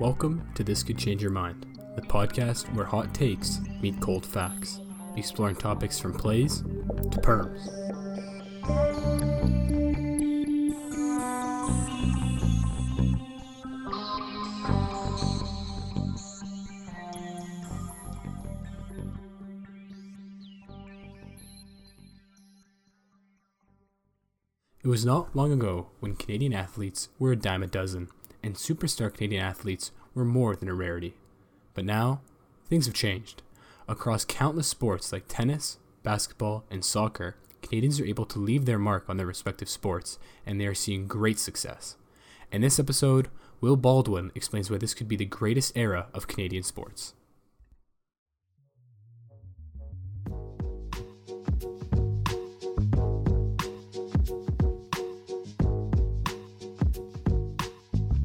Welcome to This Could Change Your Mind, the podcast where hot takes meet cold facts, exploring topics from plays to perms. It was not long ago when Canadian athletes were a dime a dozen, and superstar Canadian athletes were more than a rarity. But now, things have changed. Across countless sports like tennis, basketball, and soccer, Canadians are able to leave their mark on their respective sports, and they are seeing great success. In this episode, Will Baldwin explains why this could be the greatest era of Canadian sports.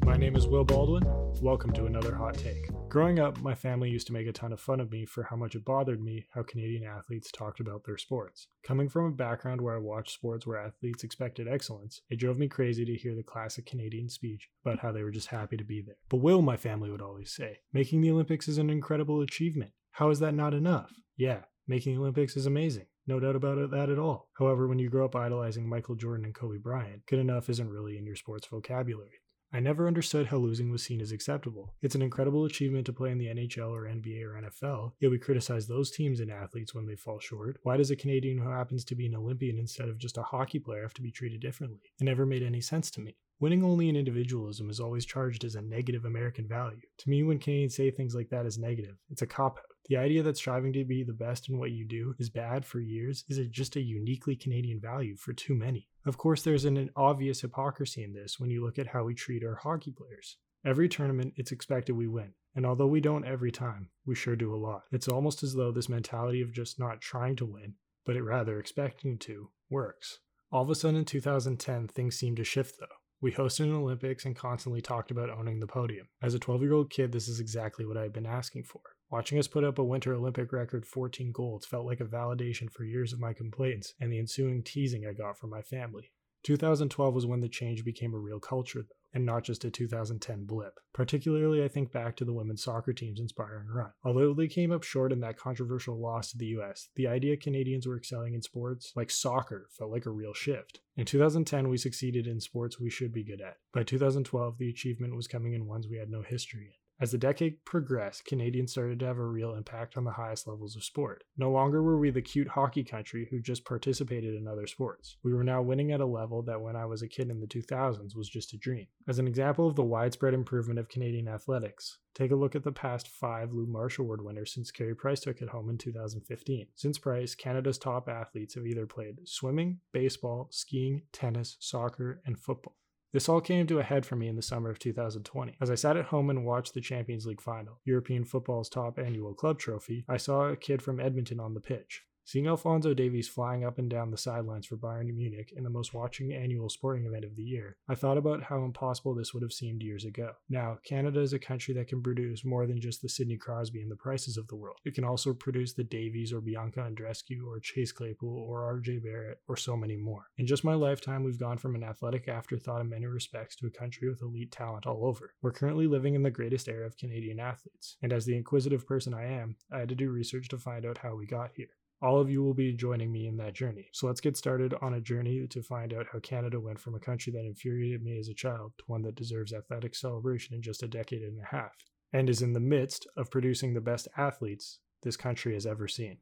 My name is Will Baldwin. Welcome to another hot take. Growing up, my family used to make a ton of fun of me for how much it bothered me how Canadian athletes talked about their sports. Coming from a background where I watched sports where athletes expected excellence, it drove me crazy to hear the classic Canadian speech about how they were just happy to be there. But Will, my family would always say, making the Olympics is an incredible achievement. How is that not enough? Yeah, making the Olympics is amazing. No doubt about that at all. However, when you grow up idolizing Michael Jordan and Kobe Bryant, good enough isn't really in your sports vocabulary. I never understood how losing was seen as acceptable. It's an incredible achievement to play in the NHL or NBA or NFL, yet we criticize those teams and athletes when they fall short. Why does a Canadian who happens to be an Olympian instead of just a hockey player have to be treated differently? It never made any sense to me. Winning only in individualism is always charged as a negative American value. To me, when Canadians say things like that is negative, it's a cop-out. The idea that striving to be the best in what you do is bad for years is just a uniquely Canadian value for too many. Of course, there's an obvious hypocrisy in this when you look at how we treat our hockey players. Every tournament, it's expected we win. And although we don't every time, we sure do a lot. It's almost as though this mentality of just not trying to win, but it rather expecting to, works. All of a sudden in 2010, things seemed to shift though. We hosted an Olympics and constantly talked about owning the podium. As a 12-year-old kid, this is exactly what I had been asking for. Watching us put up a Winter Olympic record 14 golds felt like a validation for years of my complaints and the ensuing teasing I got from my family. 2012 was when the change became a real culture, though, and not just a 2010 blip. Particularly, I think back to the women's soccer team's inspiring run. Although they came up short in that controversial loss to the US, the idea Canadians were excelling in sports like soccer felt like a real shift. In 2010, we succeeded in sports we should be good at. By 2012, the achievement was coming in ones we had no history in. As the decade progressed, Canadians started to have a real impact on the highest levels of sport. No longer were we the cute hockey country who just participated in other sports. We were now winning at a level that when I was a kid in the 2000s was just a dream. As an example of the widespread improvement of Canadian athletics, take a look at the past 5 Lou Marsh Award winners since Carey Price took it home in 2015. Since Price, Canada's top athletes have either played swimming, baseball, skiing, tennis, soccer, and football. This all came to a head for me in the summer of 2020. As I sat at home and watched the Champions League final, European football's top annual club trophy, I saw a kid from Edmonton on the pitch. Seeing Alphonso Davies flying up and down the sidelines for Bayern Munich in the most watching annual sporting event of the year, I thought about how impossible this would have seemed years ago. Now, Canada is a country that can produce more than just the Sidney Crosby and the Prices of the world. It can also produce the Davies or Bianca Andreescu or Chase Claypool or RJ Barrett or so many more. In just my lifetime, we've gone from an athletic afterthought in many respects to a country with elite talent all over. We're currently living in the greatest era of Canadian athletes, and as the inquisitive person I am, I had to do research to find out how we got here. All of you will be joining me in that journey. So let's get started on a journey to find out how Canada went from a country that infuriated me as a child to one that deserves athletic celebration in just a decade and a half, and is in the midst of producing the best athletes this country has ever seen.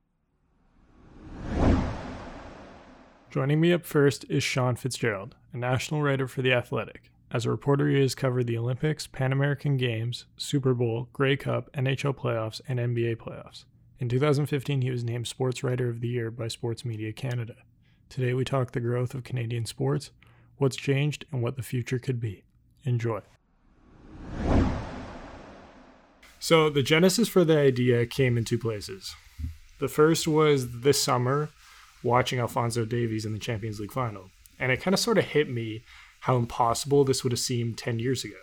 Joining me up first is Sean Fitzgerald, a national writer for The Athletic. As a reporter, he has covered the Olympics, Pan American Games, Super Bowl, Grey Cup, NHL playoffs, and NBA playoffs. In 2015, he was named Sports Writer of the Year by Sports Media Canada. Today we talk the growth of Canadian sports, what's changed, and what the future could be. Enjoy. So the genesis for the idea came in two places. The first was this summer, watching Alphonso Davies in the Champions League final. And it kind of sort of hit me how impossible this would have seemed 10 years ago.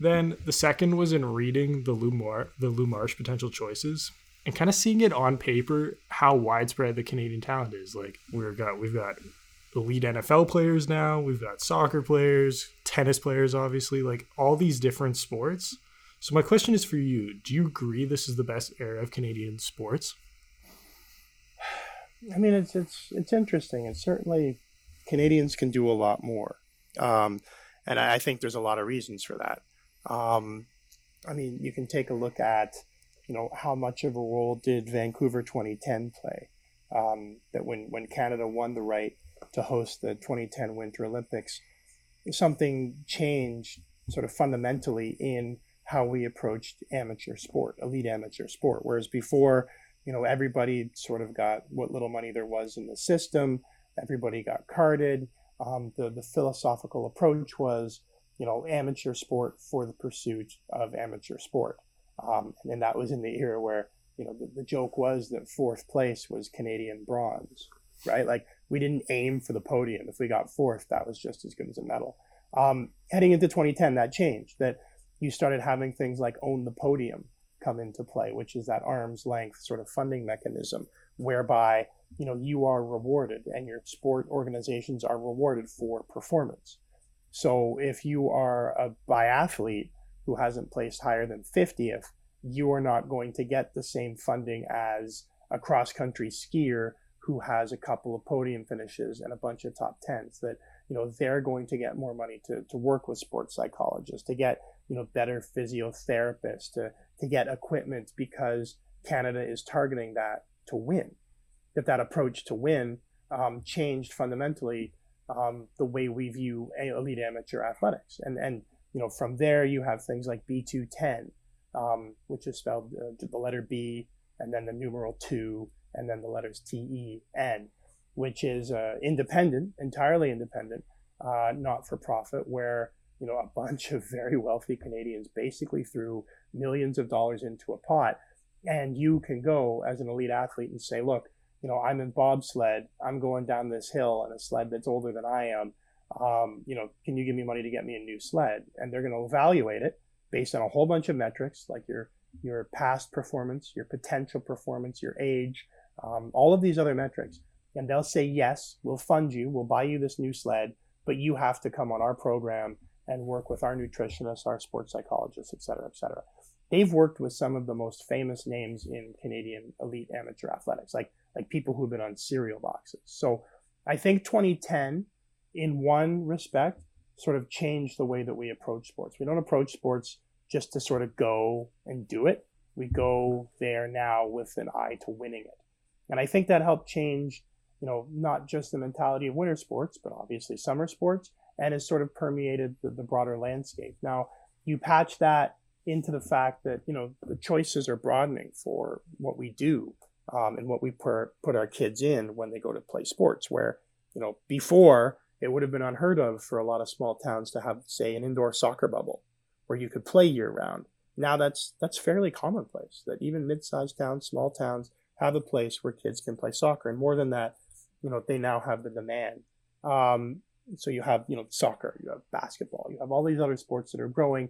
Then the second was in reading the Lou Marsh potential choices and kind of seeing it on paper how widespread the Canadian talent is. Like we've got elite NFL players now. We've got soccer players, tennis players, obviously, like all these different sports. So my question is for you. Do you agree this is the best era of Canadian sports? I mean, it's interesting. And certainly Canadians can do a lot more. And I think there's a lot of reasons for that. I mean, you can take a look at, you know, how much of a role did Vancouver 2010 play? That when Canada won the right to host the 2010 Winter Olympics, something changed sort of fundamentally in how we approached amateur sport, elite amateur sport. Whereas before, you know, everybody sort of got what little money there was in the system. Everybody got carded. The philosophical approach was, you know, amateur sport for the pursuit of amateur sport. And that was in the era where, you know, the joke was that fourth place was Canadian bronze, right? Like, we didn't aim for the podium. If we got fourth, that was just as good as a medal. Heading into 2010, that changed, that you started having things like Own the Podium come into play, which is that arm's length sort of funding mechanism whereby, you know, you are rewarded and your sport organizations are rewarded for performance. So if you are a biathlete who hasn't placed higher than 50th, you are not going to get the same funding as a cross-country skier who has a couple of podium finishes and a bunch of top tens. That, you know, they're going to get more money to work with sports psychologists, to get, you know, better physiotherapists, to get equipment, because Canada is targeting that to win. That approach to win changed fundamentally the way we view elite amateur athletics. And you know, from there you have things like B210, which is spelled the letter B and then the numeral 2 and then the letters TEN, which is entirely independent, not-for-profit, where, you know, a bunch of very wealthy Canadians basically threw millions of dollars into a pot. And you can go as an elite athlete and say, look, you know, I'm in bobsled, I'm going down this hill on a sled that's older than I am. You know, can you give me money to get me a new sled? And they're going to evaluate it based on a whole bunch of metrics, like your past performance, your potential performance, your age, all of these other metrics. And they'll say, yes, we'll fund you, we'll buy you this new sled, but you have to come on our program and work with our nutritionists, our sports psychologists, et cetera, et cetera. They've worked with some of the most famous names in Canadian elite amateur athletics, like people who've been on cereal boxes. So I think 2010, in one respect, sort of changed the way that we approach sports. We don't approach sports just to sort of go and do it. We go there now with an eye to winning it. And I think that helped change, you know, not just the mentality of winter sports, but obviously summer sports, and has sort of permeated the broader landscape. Now, you patch that into the fact that, you know, the choices are broadening for what we do. And what we put our kids in when they go to play sports, where, you know, before it would have been unheard of for a lot of small towns to have, say, an indoor soccer bubble where you could play year round. Now that's fairly commonplace, that even mid-sized towns, small towns have a place where kids can play soccer. And more than that, you know, they now have the demand. So you have, you know, soccer, you have basketball, you have all these other sports that are growing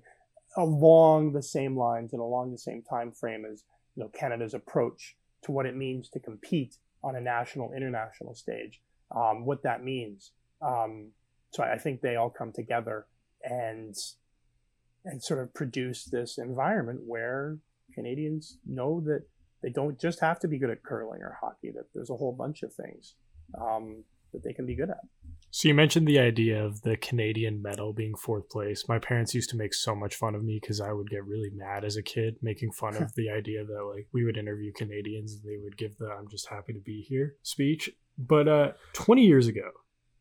along the same lines and along the same time frame as, you know, Canada's approach to what it means to compete on a national, international stage, what that means. So I think they all come together and sort of produce this environment where Canadians know that they don't just have to be good at curling or hockey, that there's a whole bunch of things that they can be good at. So you mentioned the idea of the Canadian medal being fourth place. My parents used to make so much fun of me because I would get really mad as a kid making fun of the idea that, like, we would interview Canadians and they would give the "I'm just happy to be here" speech. But 20 years ago,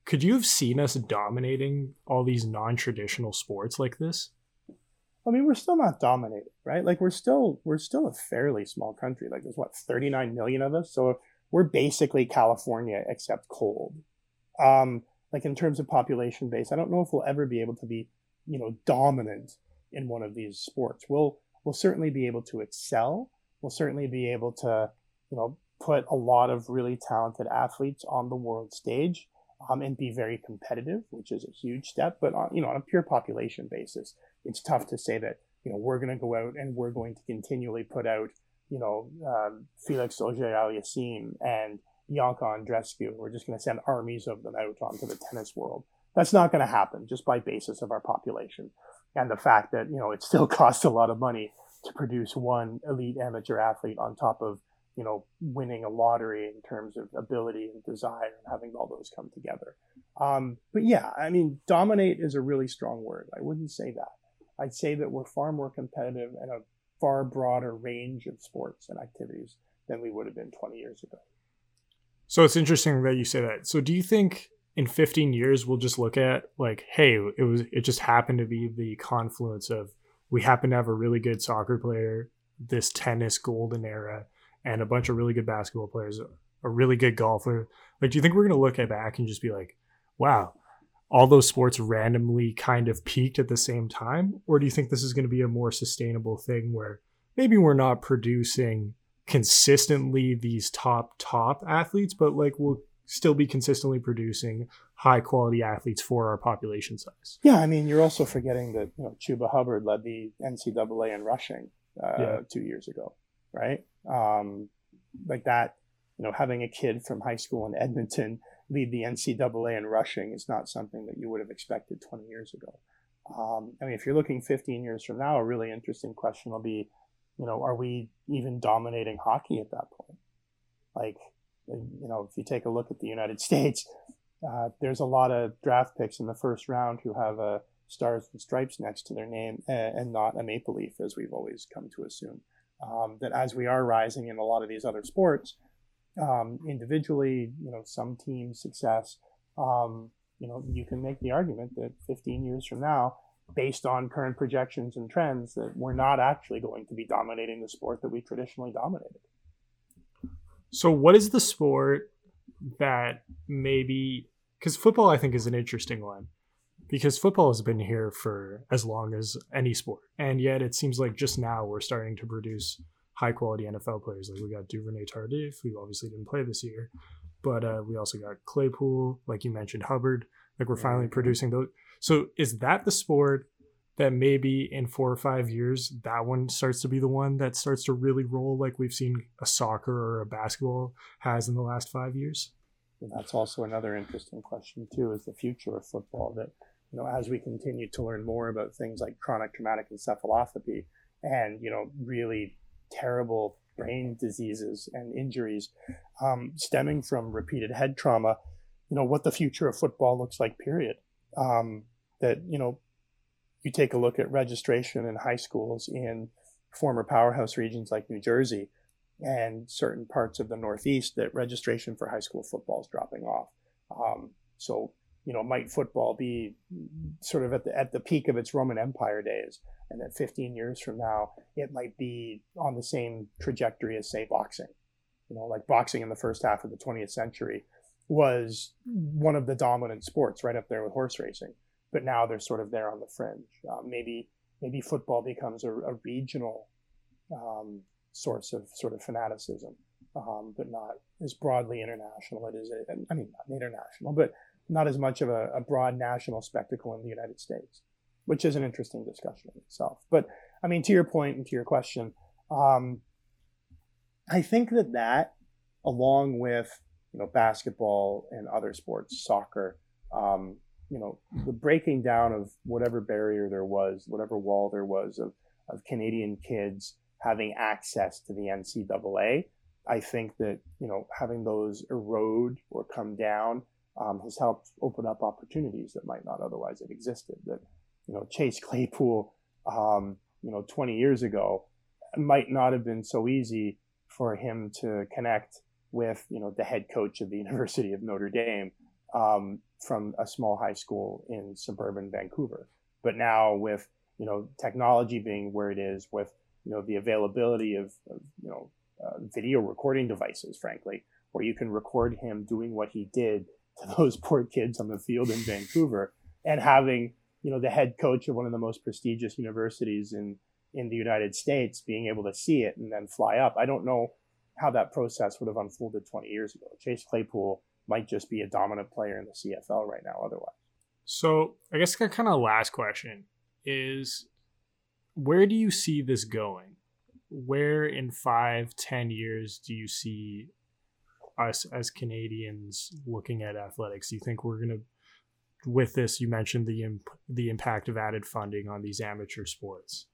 could you have seen us dominating all these non-traditional sports like this? I mean, we're still not dominating, right? Like, we're still a fairly small country. Like, there's, what, 39 million of us? So we're basically California except cold. Like, in terms of population base, I don't know if we'll ever be able to be, you know, dominant in one of these sports. We'll certainly be able to excel. We'll certainly be able to, you know, put a lot of really talented athletes on the world stage and be very competitive, which is a huge step. But, on, you know, on a pure population basis, it's tough to say that, you know, we're going to go out and we're going to continually put out, you know, Felix Auger-Aliassime and Bianca Andreescu. We're just going to send armies of them out onto the tennis world. That's not going to happen just by basis of our population and the fact that, you know, it still costs a lot of money to produce one elite amateur athlete on top of, you know, winning a lottery in terms of ability and desire and having all those come together. But yeah, I mean, dominate is a really strong word. I wouldn't say that. I'd say that we're far more competitive and a far broader range of sports and activities than we would have been 20 years ago. So it's interesting that you say that. So do you think in 15 years, we'll just look at like, hey, it just happened to be the confluence of we happen to have a really good soccer player, this tennis golden era, and a bunch of really good basketball players, a really good golfer. Like, do you think we're going to look back and just be like, wow, all those sports randomly kind of peaked at the same time? Or do you think this is going to be a more sustainable thing where maybe we're not producing consistently these top athletes, but like we'll still be consistently producing high quality athletes for our population size? Yeah, I mean, you're also forgetting that, you know, Chuba Hubbard led the NCAA in rushing 2 years ago, right? Like that, you know, having a kid from high school in Edmonton lead the NCAA in rushing is not something that you would have expected 20 years ago. I mean, if you're looking 15 years from now, a really interesting question will be, you know, are we even dominating hockey at that point? Like, you know, if you take a look at the United States, there's a lot of draft picks in the first round who have a Stars and Stripes next to their name and not a Maple Leaf, as we've always come to assume. That as we are rising in a lot of these other sports, individually, you know, some team success, you know, you can make the argument that 15 years from now, based on current projections and trends, that we're not actually going to be dominating the sport that we traditionally dominated. So what is the sport that maybe, because football I think is an interesting one, because football has been here for as long as any sport. And yet it seems like just now we're starting to produce high quality NFL players. Like we got Duvernay-Tardif, who obviously didn't play this year, but we also got Claypool, like you mentioned, Hubbard, like we're finally producing those. So is that the sport that maybe in 4 or 5 years, that one starts to be the one that starts to really roll like we've seen a soccer or a basketball has in the last 5 years? And that's also another interesting question too, is the future of football, that, you know, as we continue to learn more about things like chronic traumatic encephalopathy and, you know, really terrible brain diseases and injuries stemming from repeated head trauma, you know, what the future of football looks like, period. That, you know, you take a look at registration in high schools in former powerhouse regions like New Jersey and certain parts of the Northeast, that registration for high school football is dropping off. So, you know, might football be sort of at the peak of its Roman Empire days, and that 15 years from now, it might be on the same trajectory as, say, boxing. You know, like boxing in the first half of the 20th century was one of the dominant sports, right up there with horse racing. But now they're sort of there on the fringe. Maybe football becomes a regional source of sort of fanaticism, but not as broadly international. It is, I mean, not international, but not as much of a broad national spectacle in the United States, which is an interesting discussion in itself. But I mean, to your point and to your question, I think that along with, you know, basketball and other sports, soccer, you know, the breaking down of whatever barrier there was, whatever wall there was of Canadian kids having access to the NCAA, I think that, you know, having those erode or come down has helped open up opportunities that might not otherwise have existed. That, you know, Chase Claypool, you know, 20 years ago might not have been so easy for him to connect with, you know, the head coach of the University of Notre Dame from a small high school in suburban Vancouver. But now with, you know, technology being where it is, with, you know, the availability of you know, video recording devices, frankly, where you can record him doing what he did to those poor kids on the field in Vancouver, and having, you know, the head coach of one of the most prestigious universities in the United States being able to see it and then fly up. I don't know how that process would have unfolded 20 years ago. Chase Claypool might just be a dominant player in the CFL right now otherwise. So I guess the kind of last question is, where do you see this going? Where in 5, 10 years do you see us as Canadians looking at athletics? Do you think we're going to, with this, you mentioned the impact of added funding on these amateur sports.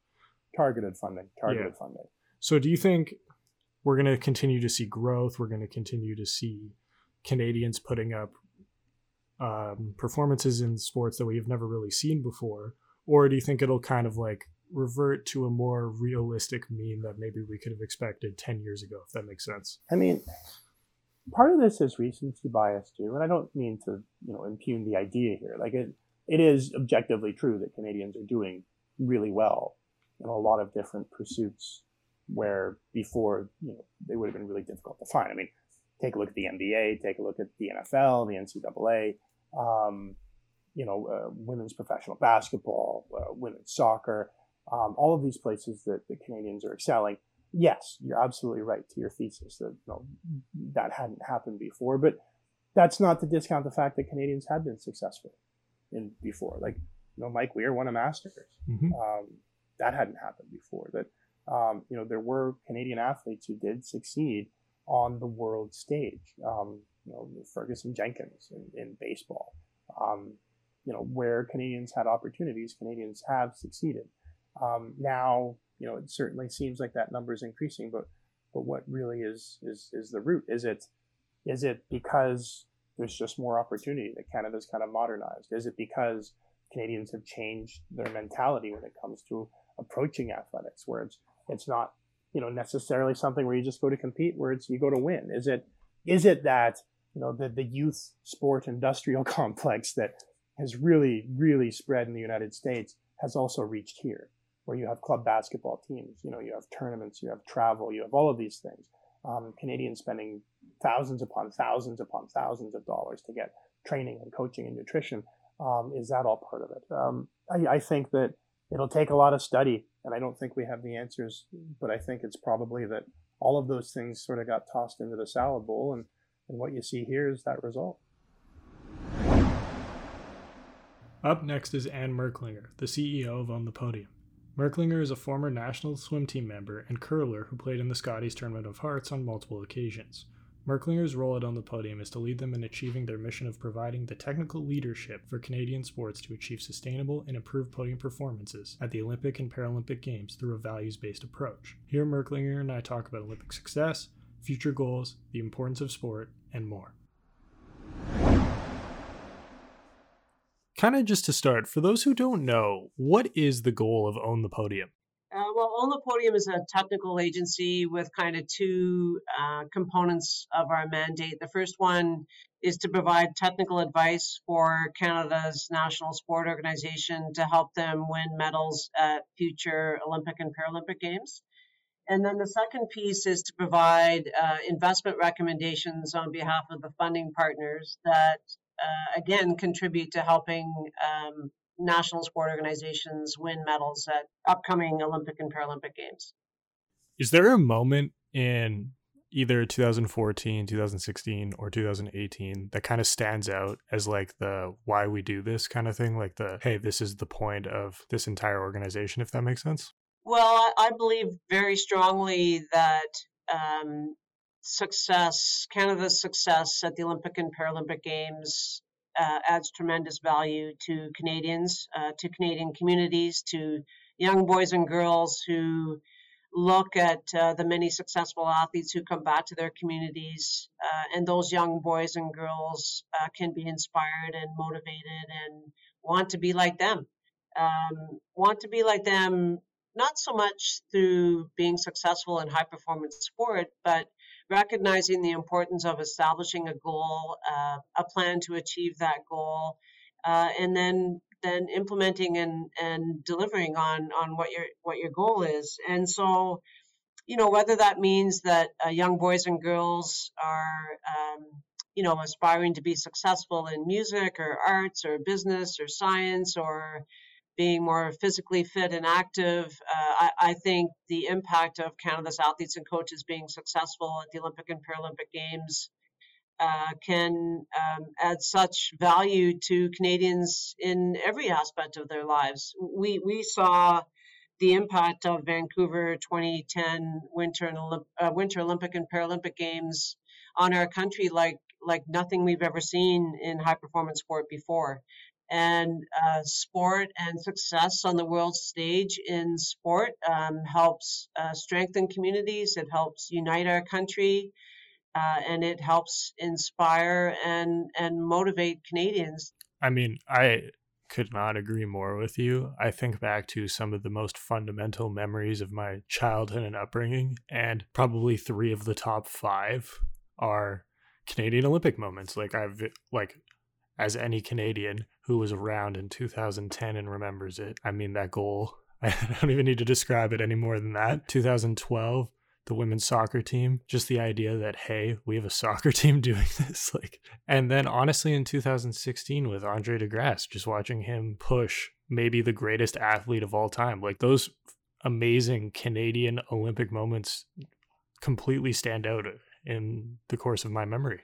Targeted funding. So do you think we're going to continue to see growth? We're going to continue to see Canadians putting up performances in sports that we have never really seen before? Or do you think it'll kind of like revert to a more realistic mean that maybe we could have expected 10 years ago, if that makes sense? I mean, part of this is recency bias too. And I don't mean to, impugn the idea here. Like it is objectively true that Canadians are doing really well in a lot of different pursuits where before, they would have been really difficult to find. I mean, take a look at the NBA, take a look at the NFL, the NCAA, women's professional basketball, women's soccer, all of these places that the Canadians are excelling. Yes, you're absolutely right to your thesis that that hadn't happened before, but that's not to discount the fact that Canadians have been successful in before. Like, Mike Weir won a Masters. Mm-hmm. That hadn't happened before. That, there were Canadian athletes who did succeed on the world stage. Ferguson Jenkins in baseball. Where Canadians had opportunities, Canadians have succeeded. Now, it certainly seems like that number is increasing, but what really is the root? Is it because there's just more opportunity that Canada's kind of modernized? Is it because Canadians have changed their mentality when it comes to approaching athletics, where it's not, necessarily something where you just go to compete, where it's you go to win? Is it that, the youth sport industrial complex that has really, really spread in the United States has also reached here, where you have club basketball teams, you have tournaments, you have travel, you have all of these things. Canadians spending thousands upon thousands of dollars to get training and coaching and nutrition. Is that all part of it? I think that it'll take a lot of study, and I don't think we have the answers, but I think it's probably that all of those things sort of got tossed into the salad bowl, and what you see here is that result. Up next is Anne Merklinger, the CEO of Own the Podium. Merklinger is a former national swim team member and curler who played in the Scotties Tournament of Hearts on multiple occasions. Merklinger's role at On the Podium is to lead them in achieving their mission of providing the technical leadership for Canadian sports to achieve sustainable and improved podium performances at the Olympic and Paralympic Games through a values-based approach. Here, Merklinger and I talk about Olympic success, future goals, the importance of sport, and more. Kind of just to start, for those who don't know, what is the goal of Own the Podium? Own the Podium is a technical agency with kind of two components of our mandate. The first one is to provide technical advice for Canada's national sport organization to help them win medals at future Olympic and Paralympic Games. And then the second piece is to provide investment recommendations on behalf of the funding partners that, again, contribute to helping national sport organizations win medals at upcoming Olympic and Paralympic Games. Is there a moment in either 2014, 2016, or 2018 that kind of stands out as like the why we do this kind of thing? Like the, hey, this is the point of this entire organization, if that makes sense? Well, I believe very strongly that Canada's success at the Olympic and Paralympic Games adds tremendous value to Canadians, to Canadian communities, to young boys and girls who look at the many successful athletes who come back to their communities. And those young boys and girls can be inspired and motivated and want to be like them. Not so much through being successful in high-performance sport, but recognizing the importance of establishing a goal, a plan to achieve that goal, and then implementing and delivering on what your goal is. And so, whether that means that young boys and girls are, aspiring to be successful in music or arts or business or science or being more physically fit and active. I think the impact of Canada's athletes and coaches being successful at the Olympic and Paralympic Games can add such value to Canadians in every aspect of their lives. We saw the impact of Vancouver 2010 Winter Olympic and Paralympic Games on our country like nothing we've ever seen in high performance sport before. And sport and success on the world stage in sport helps strengthen communities. It helps unite our country, and it helps inspire and motivate Canadians. I mean, I could not agree more with you. I think back to some of the most fundamental memories of my childhood and upbringing, and probably 3 of the top 5 are Canadian Olympic moments. Like as any Canadian who was around in 2010 and remembers it, I mean, that goal, I don't even need to describe it any more than that. 2012, the women's soccer team, just the idea that, hey, we have a soccer team doing this. And then honestly, in 2016 with Andre de Grasse, just watching him push maybe the greatest athlete of all time. Like, those amazing Canadian Olympic moments completely stand out in the course of my memory.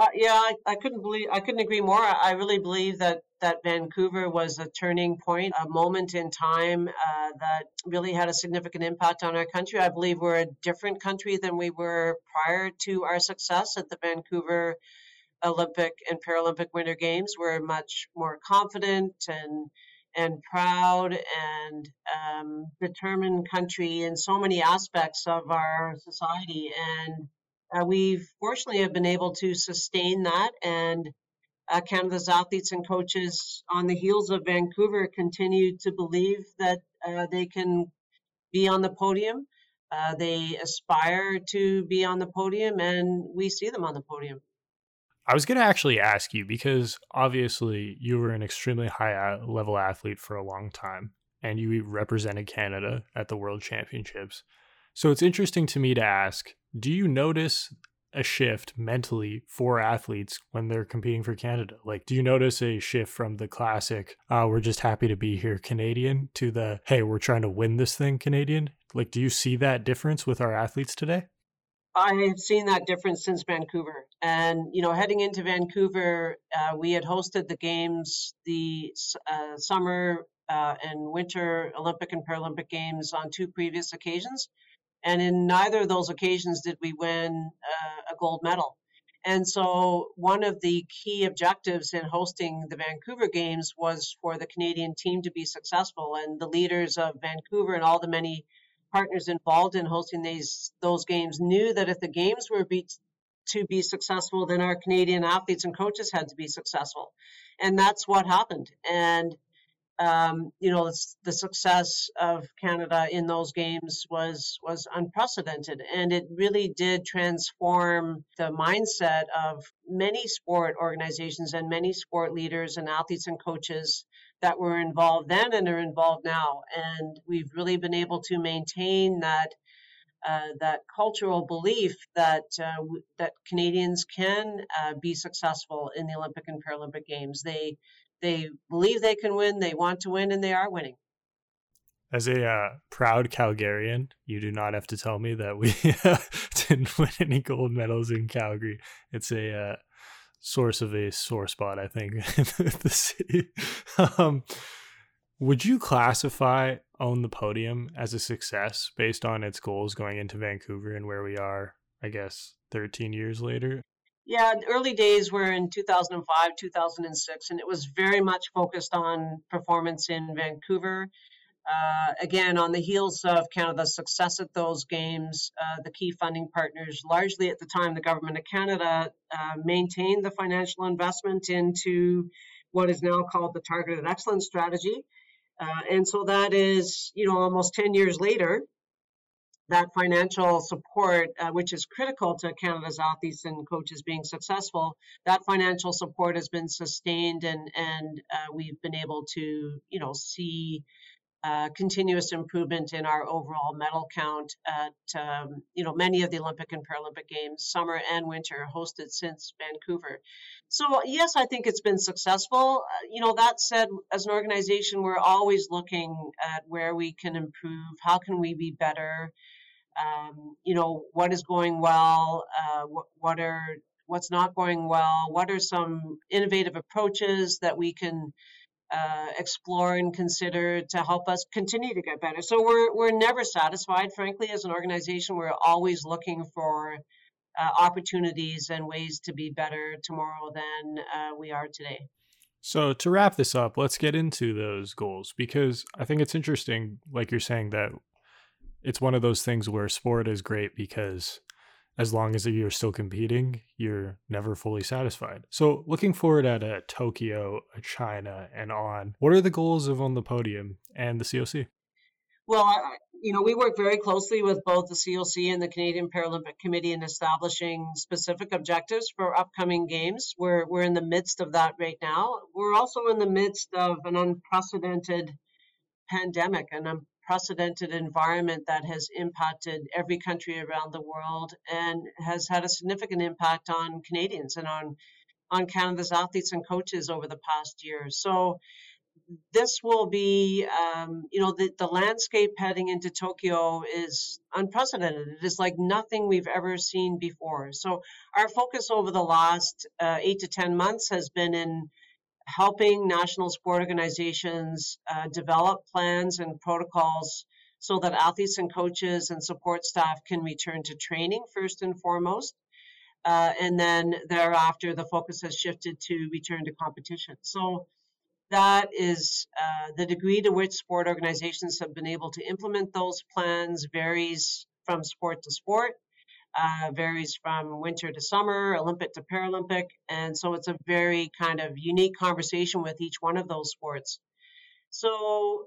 I couldn't agree more. I really believe that Vancouver was a turning point, a moment in time that really had a significant impact on our country. I believe we're a different country than we were prior to our success at the Vancouver Olympic and Paralympic Winter Games. We're much more confident and proud and determined country in so many aspects of our society. And we fortunately have been able to sustain that, and Canada's athletes and coaches on the heels of Vancouver continue to believe that they can be on the podium. They aspire to be on the podium, and we see them on the podium. I was going to actually ask you, because obviously you were an extremely high-level athlete for a long time, and you represented Canada at the World Championships. So it's interesting to me to ask, do you notice a shift mentally for athletes when they're competing for Canada? Like, do you notice a shift from the classic, we're just happy to be here Canadian, to the, hey, we're trying to win this thing Canadian? Like, do you see that difference with our athletes today? I have seen that difference since Vancouver. And, you know, heading into Vancouver, we had hosted the games, the summer and winter Olympic and Paralympic games on 2 previous occasions. And in neither of those occasions did we win a gold medal. And so one of the key objectives in hosting the Vancouver Games was for the Canadian team to be successful. And the leaders of Vancouver and all the many partners involved in hosting those games knew that if the games were to be successful, then our Canadian athletes and coaches had to be successful. And that's what happened. And you know, the success of Canada in those games was unprecedented, and it really did transform the mindset of many sport organizations and many sport leaders and athletes and coaches that were involved then and are involved now. And we've really been able to maintain that cultural belief that Canadians can be successful in the Olympic and Paralympic Games. They believe they can win, they want to win, and they are winning. As a proud Calgarian, you do not have to tell me that we didn't win any gold medals in Calgary. It's a source of a sore spot, I think, in the city. Would you classify Own the Podium as a success based on its goals going into Vancouver and where we are, I guess, 13 years later? Yeah, the early days were in 2005, 2006, and it was very much focused on performance in Vancouver. Again, on the heels of Canada's success at those games, the key funding partners, largely at the time the Government of Canada, maintained the financial investment into what is now called the Targeted Excellence Strategy. And so that is, you know, almost 10 years later. That financial support, which is critical to Canada's athletes and coaches being successful, that financial support has been sustained, and we've been able to, you know, see continuous improvement in our overall medal count at, you know, many of the Olympic and Paralympic Games, summer and winter, hosted since Vancouver. So yes, I think it's been successful. You know, that said, as an organization, we're always looking at where we can improve, how can we be better. You know, what is going well, what's not going well, what are some innovative approaches that we can explore and consider to help us continue to get better. So we're never satisfied, frankly, as an organization. We're always looking for opportunities and ways to be better tomorrow than we are today. So to wrap this up, let's get into those goals, because I think it's interesting, like you're saying, that it's one of those things where sport is great because as long as you're still competing, you're never fully satisfied. So looking forward at a Tokyo, a China, and on, what are the goals of On the Podium and the COC? Well, we work very closely with both the COC and the Canadian Paralympic Committee in establishing specific objectives for upcoming games. We're in the midst of that right now. We're also in the midst of an unprecedented pandemic, an unprecedented environment that has impacted every country around the world and has had a significant impact on Canadians and on Canada's athletes and coaches over the past year. So this will be, the landscape heading into Tokyo is unprecedented. It is like nothing we've ever seen before. So our focus over the last 8 to 10 months has been in helping national sport organizations develop plans and protocols so that athletes and coaches and support staff can return to training first and foremost. And then thereafter, the focus has shifted to return to competition. So that is the degree to which sport organizations have been able to implement those plans varies from sport to sport, varies from winter to summer, Olympic to Paralympic. And so it's a very kind of unique conversation with each one of those sports. So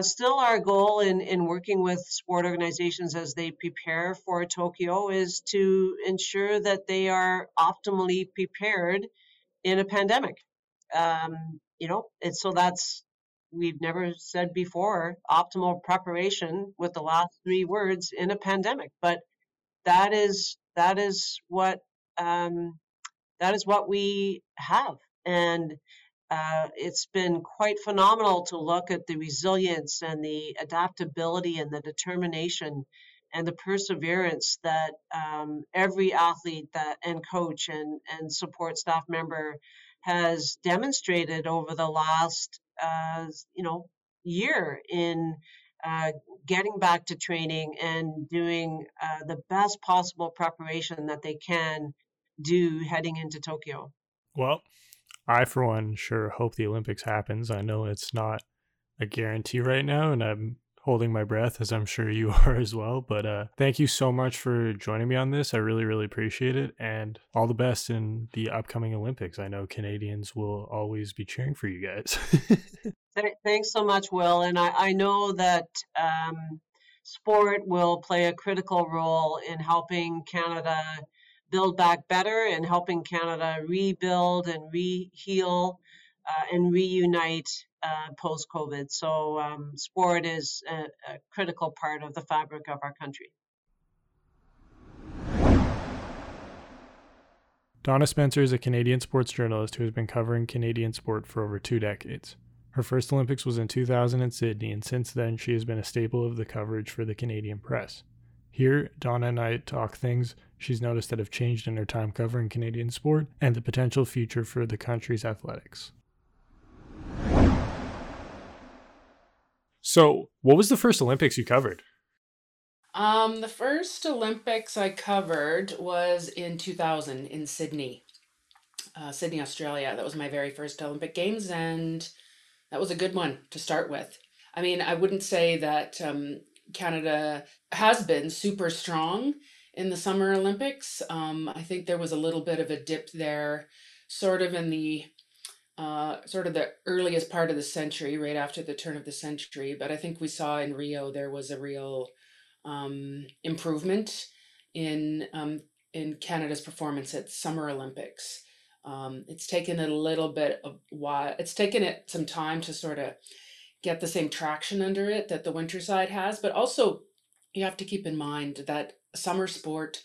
still our goal in working with sport organizations as they prepare for Tokyo is to ensure that they are optimally prepared in a pandemic. So that's, we've never said before, optimal preparation with the last three words in a pandemic. But that is what we have. And it's been quite phenomenal to look at the resilience and the adaptability and the determination and the perseverance that every athlete and coach and support staff member has demonstrated over the last, year in getting back to training and doing the best possible preparation that they can do heading into Tokyo. Well, I, for one, sure hope the Olympics happens. I know it's not a guarantee right now, and I'm holding my breath, as I'm sure you are as well. But thank you so much for joining me on this. I really, really appreciate it. And all the best in the upcoming Olympics. I know Canadians will always be cheering for you guys. Thanks so much, Will. And I know that sport will play a critical role in helping Canada build back better and helping Canada rebuild and re-heal and reunite post-COVID. So sport is a critical part of the fabric of our country. Donna Spencer is a Canadian sports journalist who has been covering Canadian sport for over 2 decades. Her first Olympics was in 2000 in Sydney, and since then she has been a staple of the coverage for the Canadian press. Here, Donna and I talk things she's noticed that have changed in her time covering Canadian sport and the potential future for the country's athletics. So, what was the first Olympics you covered? The first Olympics I covered was in 2000 in Sydney, Australia. That was my very first Olympic Games, and that was a good one to start with. I mean, I wouldn't say that Canada has been super strong in the Summer Olympics. I think there was a little bit of a dip there, sort of in the earliest part of the century, right after the turn of the century. But I think we saw in Rio, there was a real improvement in Canada's performance at Summer Olympics. It's taken it some time to sort of get the same traction under it that the winter side has. But also you have to keep in mind that summer sport,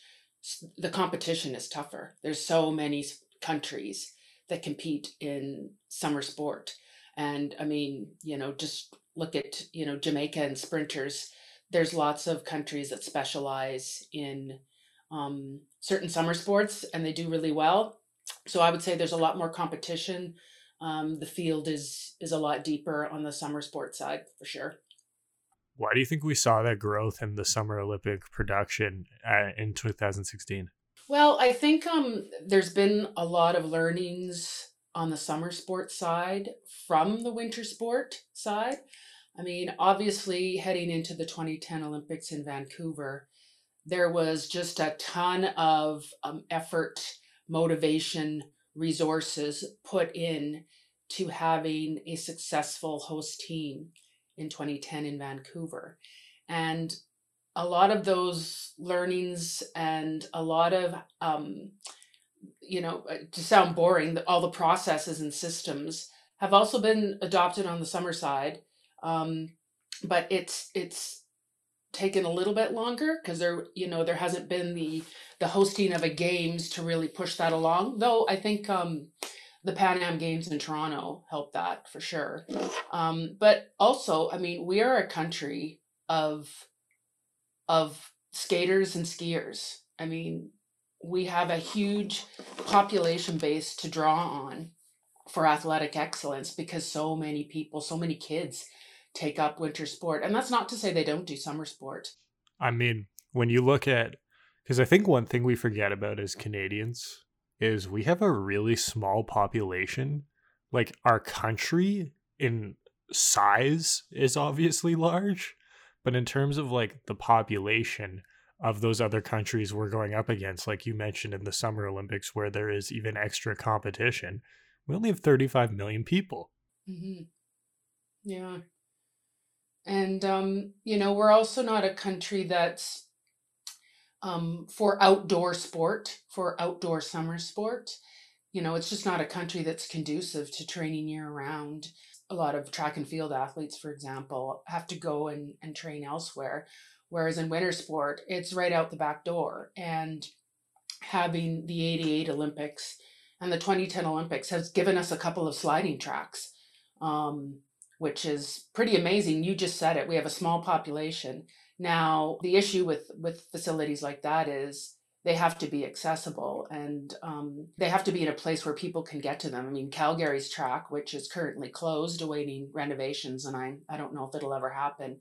the competition is tougher. There's so many countries that compete in summer sport. And I mean, just look at, Jamaica and sprinters. There's lots of countries that specialize in certain summer sports and they do really well. So I would say there's a lot more competition. The field is a lot deeper on the summer sport side for sure. Why do you think we saw that growth in the Summer Olympic production in 2016? Well, I think there's been a lot of learnings on the summer sport side from the winter sport side. I mean, obviously, heading into the 2010 Olympics in Vancouver, there was just a ton of effort, motivation, resources put in to having a successful host team in 2010 in Vancouver. And a lot of those learnings and a lot of, you know, to sound boring, all the processes and systems have also been adopted on the summer side. But it's taken a little bit longer because there, you know, there hasn't been the hosting of a games to really push that along. Though I think the Pan Am Games in Toronto helped that for sure. But also, I mean, we are a country of skaters and skiers. I mean, we have a huge population base to draw on for athletic excellence because so many people, so many kids take up winter sport. And that's not to say they don't do summer sport. I mean, when you look at, because I think one thing we forget about as Canadians is we have a really small population. Like our country in size is obviously large, but in terms of like the population of those other countries we're going up against, like you mentioned in the Summer Olympics where there is even extra competition, we only have 35 million people. Mm-hmm. Yeah. And, you know, we're also not a country that's for outdoor sport, for outdoor summer sport. You know, it's just not a country that's conducive to training year round. A lot of track and field athletes, for example, have to go and train elsewhere. Whereas in winter sport, it's right out the back door. And having the 88 Olympics and the 2010 Olympics has given us a couple of sliding tracks. Which is pretty amazing. You just said it. We have a small population. Now, the issue with facilities like that is they have to be accessible and they have to be in a place where people can get to them. I mean, Calgary's track, which is currently closed, awaiting renovations, and I don't know if it'll ever happen.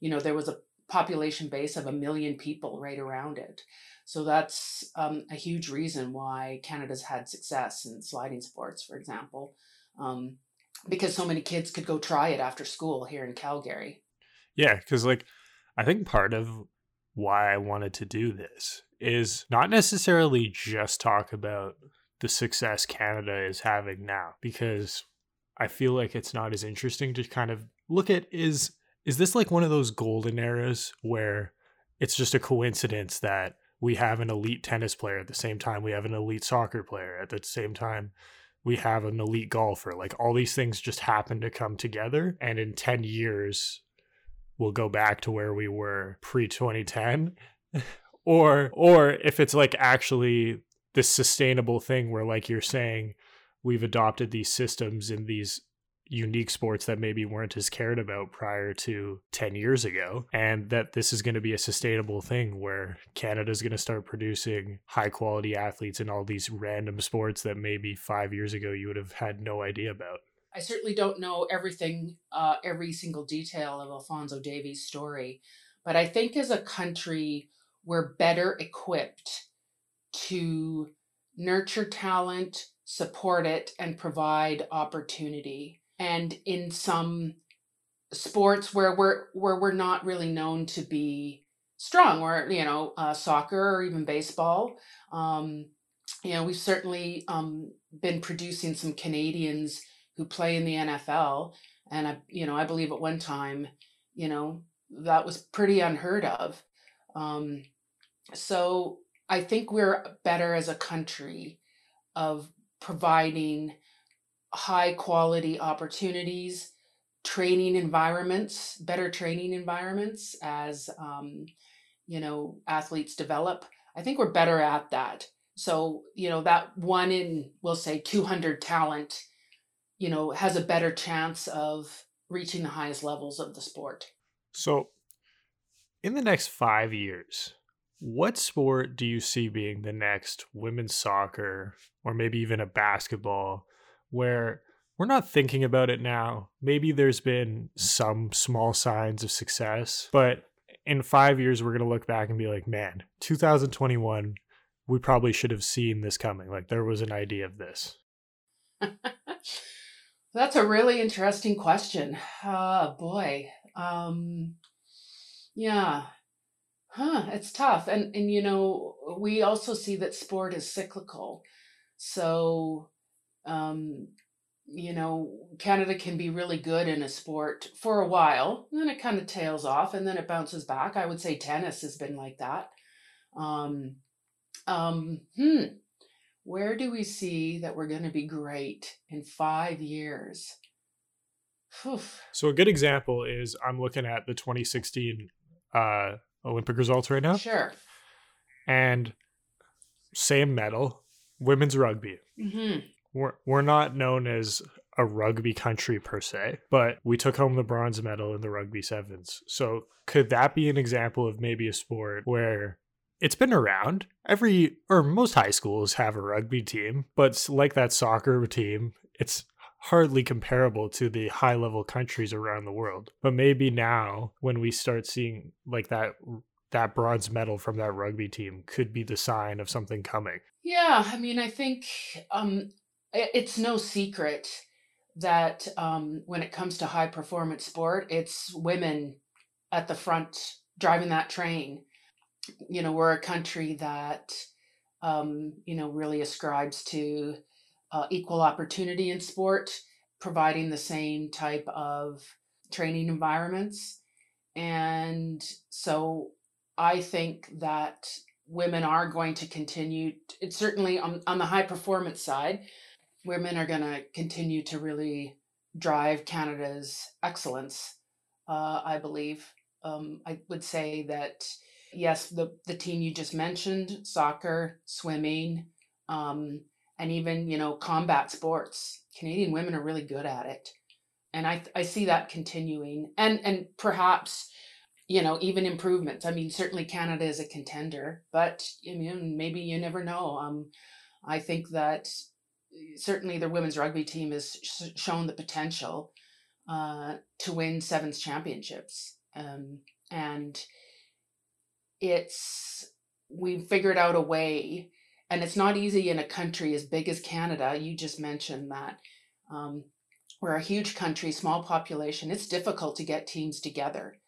You know, there was a population base of 1 million people right around it. So that's a huge reason why Canada's had success in sliding sports, for example. Because so many kids could go try it after school here in Calgary. Yeah, because like I think part of why I wanted to do this is not necessarily just talk about the success Canada is having now, because I feel like it's not as interesting to kind of look at is this like one of those golden eras where it's just a coincidence that we have an elite tennis player at the same time we have an elite soccer player at the same time we have an elite golfer. Like all these things just happen to come together. And in 10 years, we'll go back to where we were pre-2010. Or if it's like actually this sustainable thing where like you're saying, we've adopted these systems in these unique sports that maybe weren't as cared about prior to 10 years ago. And that this is going to be a sustainable thing where Canada's going to start producing high quality athletes in all these random sports that maybe 5 years ago you would have had no idea about. I certainly don't know everything, every single detail of Alphonso Davies' story, but I think as a country, we're better equipped to nurture talent, support it, and provide opportunity. And in some sports where we're not really known to be strong, or you know, soccer or even baseball, you know, we've certainly been producing some Canadians who play in the NFL, and I believe at one time, you know, that was pretty unheard of. So I think we're better as a country of providing high quality opportunities, training environments, better training environments as, you know, athletes develop. I think we're better at that. So, you know, that one in, we'll say 200 talent, you know, has a better chance of reaching the highest levels of the sport. So in the next 5 years, what sport do you see being the next women's soccer or maybe even a basketball where we're not thinking about it now? Maybe there's been some small signs of success, but in 5 years, we're going to look back and be like, man, 2021, we probably should have seen this coming. Like, there was an idea of this. That's a really interesting question. Boy. Yeah. Huh. It's tough. And, you know, we also see that sport is cyclical. So, you know, Canada can be really good in a sport for a while, and then it kind of tails off and then it bounces back. I would say tennis has been like that. Where do we see that we're going to be great in 5 years? Whew. So a good example is I'm looking at the 2016 Olympic results right now. Sure. And same medal, women's rugby. Mm-hmm. We're not known as a rugby country per se, but we took home the bronze medal in the rugby sevens. So could that be an example of maybe a sport where it's been around? Every, or most high schools have a rugby team, but like that soccer team, it's hardly comparable to the high level countries around the world. But maybe now when we start seeing like that bronze medal from that rugby team could be the sign of something coming. Yeah, I mean, I think it's no secret that when it comes to high performance sport, it's women at the front driving that train. You know, we're a country that, you know, really ascribes to equal opportunity in sport, providing the same type of training environments. And so I think that women are going to continue, it's certainly on the high performance side, women are going to continue to really drive Canada's excellence, I believe. I would say that, yes, the team you just mentioned, soccer, swimming, and even, you know, combat sports. Canadian women are really good at it. And I see that continuing and perhaps, you know, even improvements. I mean, certainly Canada is a contender, but I mean, maybe you never know. I think that certainly the women's rugby team has shown the potential to win sevens championships. And we figured out a way, and it's not easy in a country as big as Canada. You just mentioned that we're a huge country, small population. It's difficult to get teams together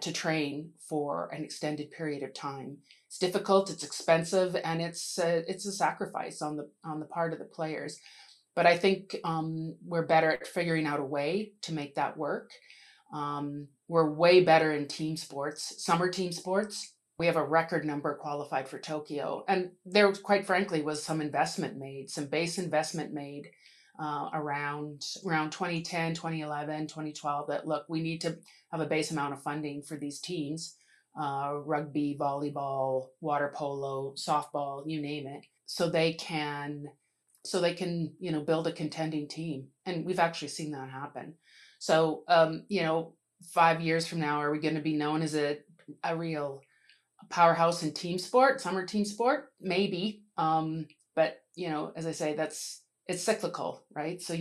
to train for an extended period of time. It's difficult, it's expensive, and it's a sacrifice on the part of the players. But I think we're better at figuring out a way to make that work. We're way better in team sports, summer team sports. We have a record number qualified for Tokyo. And there, quite frankly, was some investment made, some base investment made around 2010, 2011, 2012, that, look, we need to have a base amount of funding for these teams, rugby, volleyball, water polo, softball, you name it, so they can, you know, build a contending team. And we've actually seen that happen. So, you know, 5 years from now, are we going to be known as a real powerhouse in team sport, summer team sport? Maybe. But, you know, as I say, it's cyclical, right? So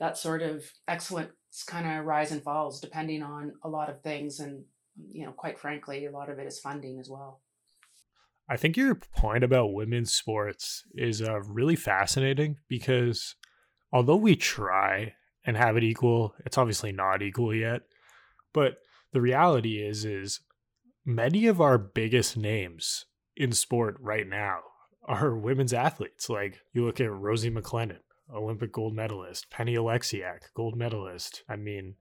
that sort of excellence kind of rise and falls depending on a lot of things. And, you know, quite frankly, a lot of it is funding as well. I think your point about women's sports is really fascinating, because although we try and have it equal, it's obviously not equal yet. But the reality is many of our biggest names in sport right now are women's athletes. Like, you look at Rosie McLennan, Olympic gold medalist, Penny Oleksiak, gold medalist. I mean,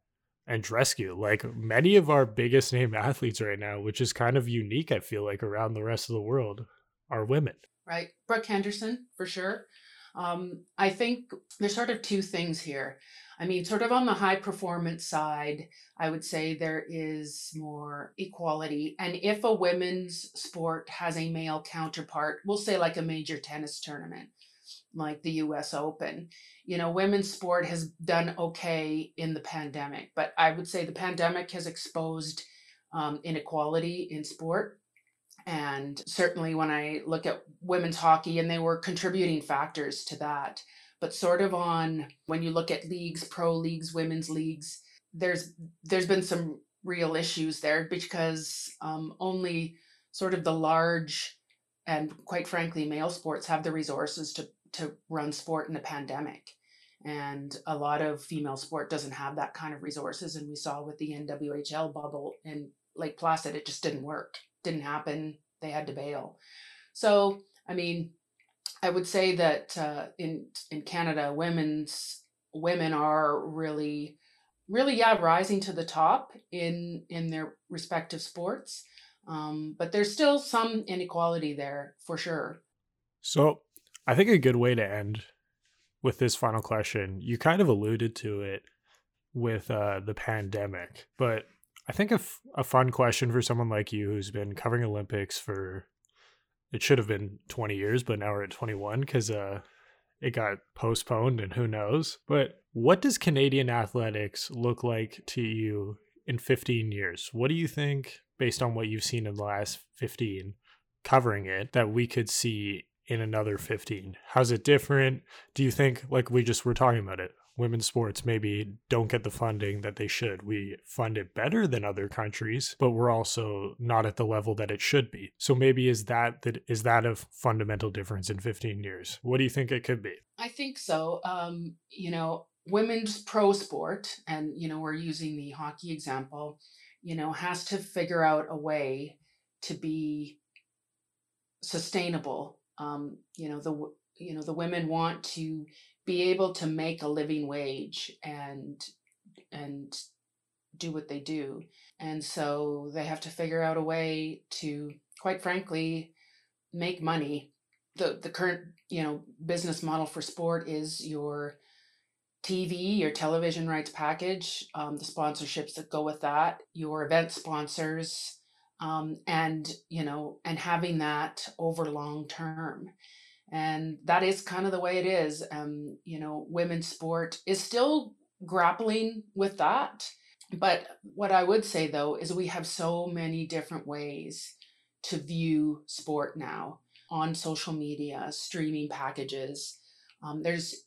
Andreescu, like many of our biggest name athletes right now, which is kind of unique, I feel like, around the rest of the world, are women. Right. Brooke Henderson, for sure. I think there's sort of two things here. I mean, sort of on the high performance side, I would say there is more equality. And if a women's sport has a male counterpart, we'll say like a major tennis tournament, like the US Open, you know, women's sport has done okay in the pandemic, but I would say the pandemic has exposed inequality in sport. And certainly when I look at women's hockey, and they were contributing factors to that, but sort of on, when you look at leagues, pro leagues, women's leagues, there's been some real issues there, because only sort of the large And quite frankly, male sports have the resources to run sport in a pandemic. And a lot of female sport doesn't have that kind of resources. And we saw with the NWHL bubble in Lake Placid, it just didn't work, didn't happen. They had to bail. So, I mean, I would say that in Canada, women are really, yeah, rising to the top in their respective sports. But there's still some inequality there for sure. So I think a good way to end with this final question, you kind of alluded to it with the pandemic, but I think a fun question for someone like you who's been covering Olympics for, it should have been 20 years, but now we're at 21 because it got postponed and who knows. But what does Canadian athletics look like to you in 15 years? What do you think, based on what you've seen in the last 15 covering it, that we could see in another 15? How's it different? Do you think, like we just were talking about it, women's sports maybe don't get the funding that they should? We fund it better than other countries, but we're also not at the level that it should be. So maybe is that a fundamental difference in 15 years? What do you think it could be? I think so. Women's pro sport, and, we're using the hockey example, has to figure out a way to be sustainable. The women want to be able to make a living wage and do what they do. And so they have to figure out a way to, quite frankly, make money. The current, business model for sport is your TV, your television rights package, the sponsorships that go with that, your event sponsors, and having that over long term. And that is kind of the way it is. Women's sport is still grappling with that. But what I would say, though, is we have so many different ways to view sport now on social media, streaming packages.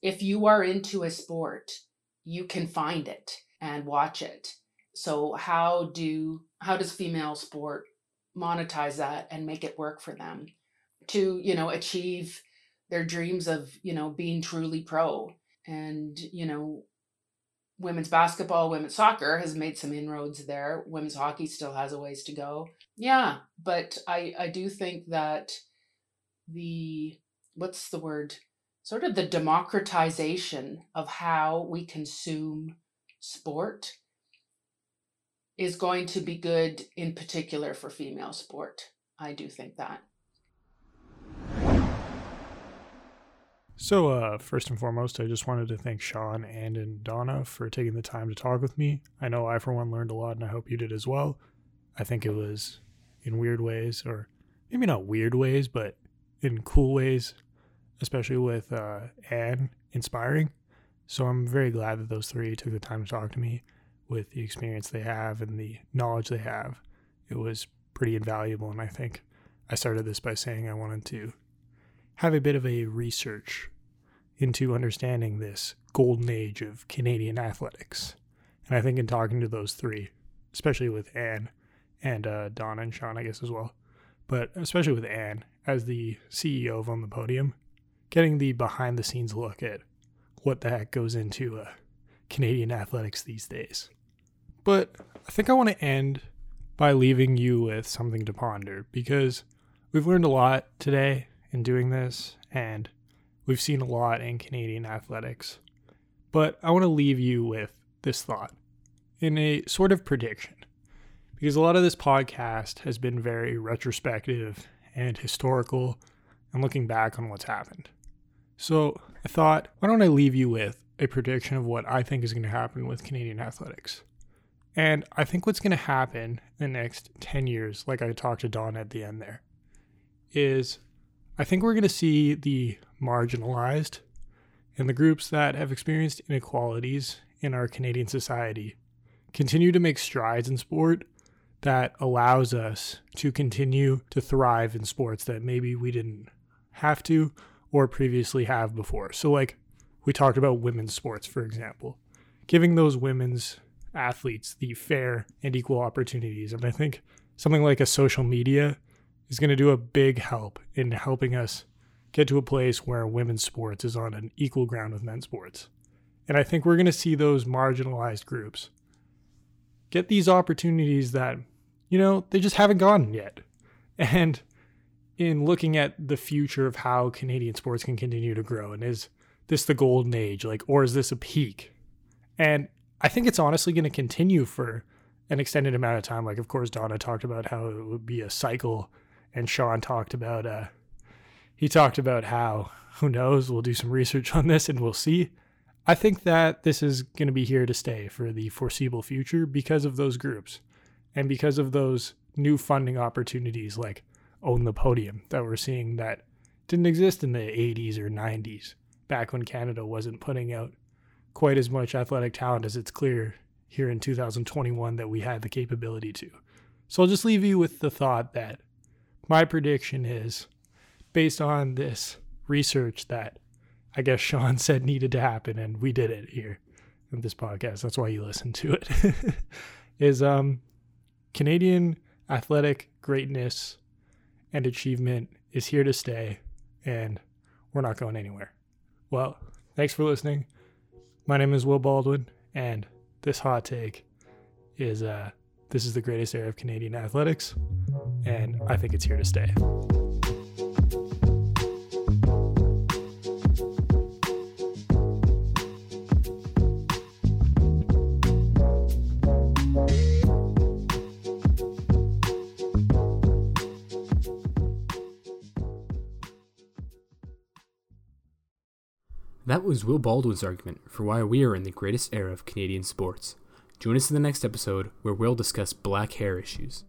If you are into a sport, you can find it and watch it. So how does female sport monetize that and make it work for them to, achieve their dreams of, being truly pro? And, women's basketball, women's soccer has made some inroads there. Women's hockey still has a ways to go. Yeah. But I do think that sort of the democratization of how we consume sport is going to be good, in particular for female sport. I do think that. So first and foremost, I just wanted to thank Sean and Donna for taking the time to talk with me. I know I, for one, learned a lot, and I hope you did as well. I think it was in weird ways, or maybe not weird ways, but in cool ways, especially with Anne, inspiring. So I'm very glad that those three took the time to talk to me with the experience they have and the knowledge they have. It was pretty invaluable, and I think I started this by saying I wanted to have a bit of a research into understanding this golden age of Canadian athletics. And I think in talking to those three, especially with Anne and Donna and Sean, I guess, as well, but especially with Anne as the CEO of On the Podium, getting the behind-the-scenes look at what the heck goes into Canadian athletics these days. But I think I want to end by leaving you with something to ponder, because we've learned a lot today in doing this, and we've seen a lot in Canadian athletics. But I want to leave you with this thought, in a sort of prediction, because a lot of this podcast has been very retrospective and historical, and looking back on what's happened. So I thought, why don't I leave you with a prediction of what I think is going to happen with Canadian athletics? And I think what's going to happen in the next 10 years, like I talked to Don at the end there, is I think we're going to see the marginalized and the groups that have experienced inequalities in our Canadian society continue to make strides in sport that allows us to continue to thrive in sports that maybe we didn't have to or previously have before. So like, we talked about women's sports, for example, giving those women's athletes the fair and equal opportunities. And I think something like a social media is going to do a big help in helping us get to a place where women's sports is on an equal ground with men's sports. And I think we're going to see those marginalized groups get these opportunities that, you know, they just haven't gotten yet. And in looking at the future of how Canadian sports can continue to grow, and is this the golden age, like, or is this a peak? And I think it's honestly going to continue for an extended amount of time. Like, of course, Donna talked about how it would be a cycle, and Sean talked about, he talked about how, who knows, we'll do some research on this and we'll see. I think that this is going to be here to stay for the foreseeable future because of those groups and because of those new funding opportunities like Own the Podium that we're seeing that didn't exist in the 80s or 90s, back when Canada wasn't putting out quite as much athletic talent as it's clear here in 2021 that we had the capability to. So I'll just leave you with the thought that my prediction is, based on this research that I guess Sean said needed to happen, and we did it here in this podcast, that's why you listen to it, is Canadian athletic greatness and achievement is here to stay, and we're not going anywhere. Well, thanks for listening. My name is Will Baldwin, and this hot take is this is the greatest era of Canadian athletics, and I think it's here to stay. That was Will Baldwin's argument for why we are in the greatest era of Canadian sports. Join us in the next episode where we'll discuss black hair issues.